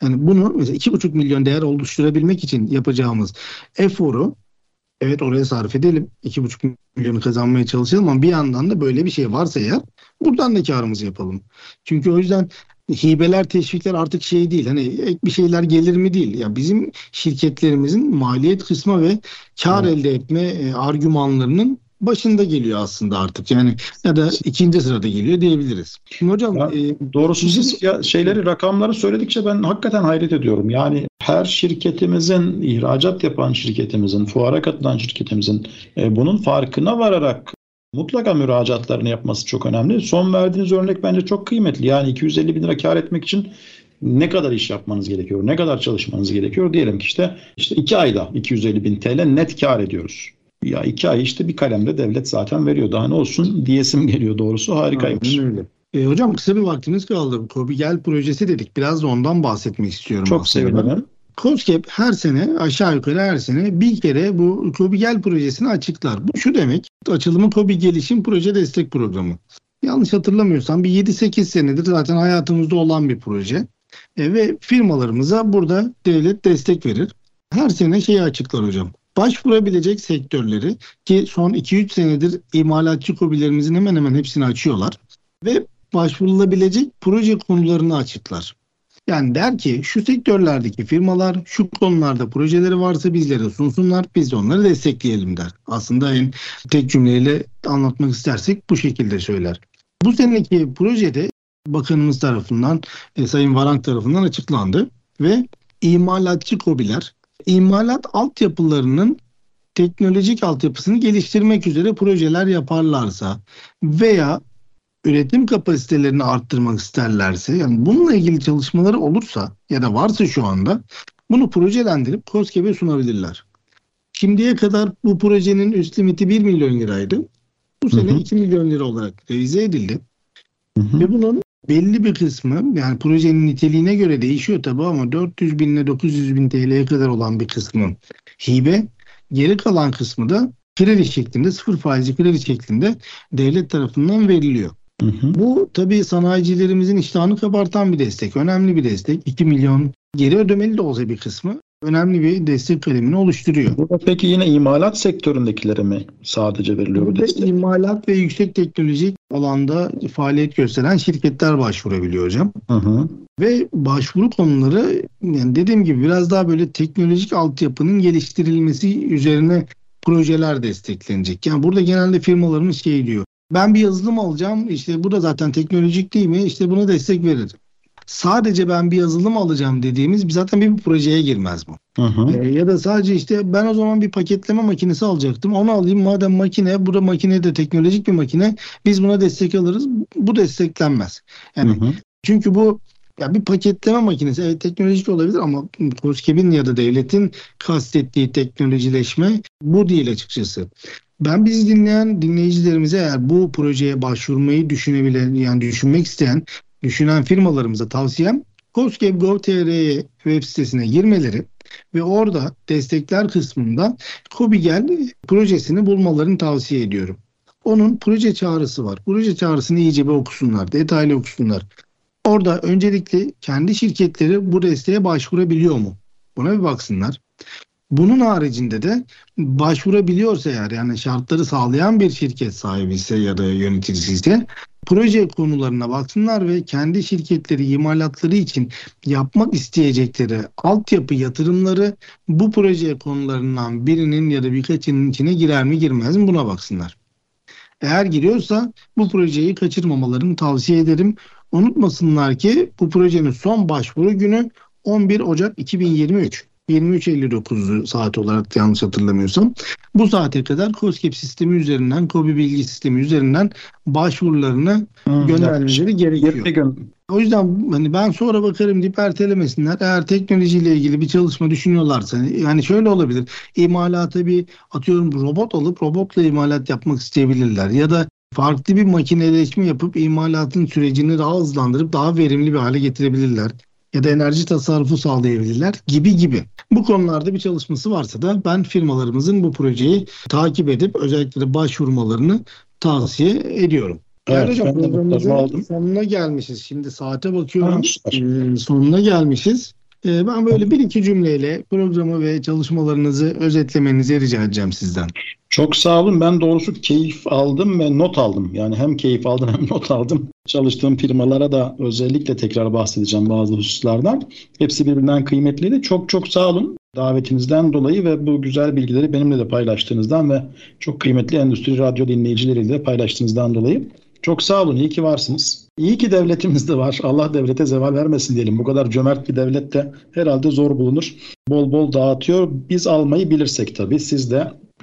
Yani bunu mesela 2,5 milyon değer oluşturabilmek için yapacağımız eforu evet oraya sarf edelim. 2,5 milyonu kazanmaya çalışalım ama bir yandan da böyle bir şey varsa eğer buradan da karımızı yapalım. Çünkü o yüzden hibeler, teşvikler artık şey değil. Hani ek bir şeyler gelir mi değil. Ya bizim şirketlerimizin maliyet kısmı ve kar elde etme argümanlarının başında geliyor aslında artık. Yani ya da ikinci sırada geliyor diyebiliriz. Şimdi hocam ya, doğrusu siz rakamları söyledikçe ben hakikaten hayret ediyorum. Yani her şirketimizin, ihracat yapan şirketimizin, fuara katılan şirketimizin bunun farkına vararak mutlaka müracaatlarını yapması çok önemli. Son verdiğiniz örnek bence çok kıymetli. Yani 250.000 lira kar etmek için ne kadar iş yapmanız gerekiyor, ne kadar çalışmanız gerekiyor? Diyelim ki işte 2 ayda 250.000 TL net kar ediyoruz. Ya 2 ay işte bir kalemde devlet zaten veriyor. Daha ne olsun diyesim geliyor doğrusu. Harikaymış. Hocam kısa bir vaktimiz kaldı. KOBİGEL projesi dedik. Biraz da ondan bahsetmek istiyorum. Çok sevinirim. KOSGEB her sene aşağı yukarı her sene bir kere bu KOBİGEL projesini açıklar. Bu şu demek, açılımı KOBİ Gelişim Proje Destek Programı. Yanlış hatırlamıyorsam bir 7-8 senedir zaten hayatımızda olan bir proje. Ve firmalarımıza burada devlet destek verir. Her sene şeyi açıklar hocam. Başvurabilecek sektörleri ki son 2-3 senedir imalatçı KOBİ'lerimizin hemen hemen hepsini açıyorlar. Ve başvurulabilecek proje konularını açıklar. Yani der ki şu sektörlerdeki firmalar şu konularda projeleri varsa bizlere sunsunlar, biz de onları destekleyelim der. Aslında en tek cümleyle anlatmak istersek bu şekilde söyler. Bu seneki projede bakanımız tarafından, Sayın Varank tarafından açıklandı ve imalatçı KOBİ'ler imalat altyapılarının teknolojik altyapısını geliştirmek üzere projeler yaparlarsa veya üretim kapasitelerini arttırmak isterlerse, yani bununla ilgili çalışmaları olursa ya da varsa şu anda bunu projelendirip KOSGEB'e sunabilirler. Şimdiye kadar bu projenin üst limiti 1 milyon liraydı. Bu sene 2 milyon lira olarak revize edildi. Ve bunun belli bir kısmı, yani projenin niteliğine göre değişiyor tabii ama 400.000 ile 900.000 TL'ye kadar olan bir kısmı hibe, geri kalan kısmı da kredi şeklinde, sıfır faizli kredi şeklinde devlet tarafından veriliyor. Bu tabii sanayicilerimizin iştahını kabartan bir destek, önemli bir destek. 2 milyon geri ödemeli de olsa bir kısmı önemli bir destek kalemini oluşturuyor. Burada peki yine imalat sektöründekilere mi sadece veriliyor bu destek? İmalat ve yüksek teknolojik alanda faaliyet gösteren şirketler başvurabiliyor hocam. Ve başvuru konuları, yani dediğim gibi biraz daha böyle teknolojik altyapının geliştirilmesi üzerine projeler desteklenecek. Yani burada genelde firmalarımız şey diyor. Ben bir yazılım alacağım, işte bu da zaten teknolojik değil mi? İşte buna destek verir. Sadece ben bir yazılım alacağım dediğimiz zaten bir projeye girmez bu. Ya da sadece işte ben o zaman bir paketleme makinesi alacaktım. Onu alayım madem makine, burada makine de teknolojik bir makine. Biz buna destek alırız. Bu desteklenmez. Yani çünkü bu ya bir paketleme makinesi teknolojik olabilir ama KOSGEB'in ya da devletin kastettiği teknolojileşme bu değil açıkçası. Ben bizi dinleyen dinleyicilerimize eğer bu projeye başvurmayı düşünebilen, yani düşünmek isteyen, düşünen firmalarımıza tavsiyem KOSGEB.gov.tr web sitesine girmeleri ve orada destekler kısmında KOBİGEL projesini bulmalarını tavsiye ediyorum. Onun proje çağrısı var. Proje çağrısını iyice bir okusunlar, detaylı okusunlar. Orada öncelikle kendi şirketleri bu desteğe başvurabiliyor mu? Buna bir baksınlar. Bunun haricinde de başvurabiliyorsa eğer, yani şartları sağlayan bir şirket sahibi ise ya da yöneticisi ise, proje konularına baksınlar ve kendi şirketleri, imalatları için yapmak isteyecekleri altyapı yatırımları bu proje konularından birinin ya da birkaçının içine girer mi girmez mi, buna baksınlar. Eğer giriyorsa bu projeyi kaçırmamalarını tavsiye ederim. Unutmasınlar ki bu projenin son başvuru günü 11 Ocak 2023. 23.59 saat olarak, yanlış hatırlamıyorsam. Bu saate kadar KOSGEB sistemi üzerinden, KOBİ bilgi sistemi üzerinden başvurularını göndermeleri gerekiyor. O yüzden hani ben sonra bakarım deyip ertelemesinler. Eğer teknolojiyle ilgili bir çalışma düşünüyorlarsa, yani şöyle olabilir. İmalata bir, atıyorum, robot alıp robotla imalat yapmak isteyebilirler. Ya da farklı bir makineleşme yapıp imalatın sürecini daha hızlandırıp daha verimli bir hale getirebilirler. Ya da enerji tasarrufu sağlayabilirler gibi gibi. Bu konularda bir çalışması varsa da ben firmalarımızın bu projeyi takip edip özellikle başvurmalarını tavsiye ediyorum. Evet, hocam, programımızın sonuna gelmişiz. Şimdi saate bakıyorum. Sonuna gelmişiz. Ben böyle bir iki cümleyle programı ve çalışmalarınızı özetlemenizi rica edeceğim sizden. Çok sağ olun. Ben doğrusu keyif aldım ve not aldım. Yani hem keyif aldım hem not aldım. Çalıştığım firmalara da özellikle tekrar bahsedeceğim bazı hususlardan. Hepsi birbirinden kıymetliydi. Çok çok sağ olun davetinizden dolayı ve bu güzel bilgileri benimle de paylaştığınızdan ve çok kıymetli Endüstri Radyo dinleyicileriyle de paylaştığınızdan dolayı. Çok sağ olun. İyi ki varsınız. İyi ki devletimiz de var. Allah devlete zeval vermesin diyelim. Bu kadar cömert bir devlet de herhalde zor bulunur. Bol bol dağıtıyor. Biz almayı bilirsek tabii.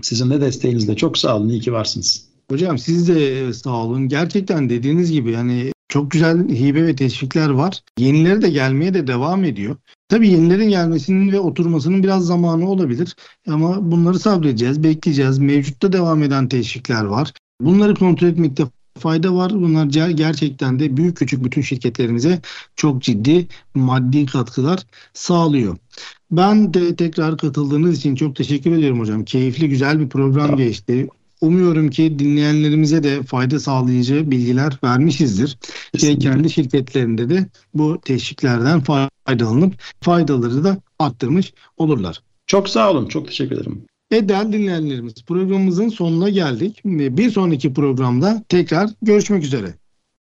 Sizin de desteğinizle. Çok sağ olun. İyi ki varsınız. Hocam siz de sağ olun. Gerçekten dediğiniz gibi yani çok güzel hibe ve teşvikler var. Yenileri de gelmeye de devam ediyor. Tabii yenilerin gelmesinin ve oturmasının biraz zamanı olabilir. Ama bunları sabredeceğiz, bekleyeceğiz. Mevcutta devam eden teşvikler var. Bunları kontrol etmekte fayda var. Bunlar gerçekten de büyük küçük bütün şirketlerimize çok ciddi maddi katkılar sağlıyor. Ben de tekrar katıldığınız için çok teşekkür ediyorum hocam. Keyifli, güzel bir program geçti. Umuyorum ki dinleyenlerimize de fayda sağlayıcı bilgiler vermişizdir. Kendi şirketlerinde de bu teşviklerden faydalanıp faydaları da arttırmış olurlar. Çok sağ olun. Çok teşekkür ederim. Değerli dinleyenlerimiz, programımızın sonuna geldik. Bir sonraki programda tekrar görüşmek üzere.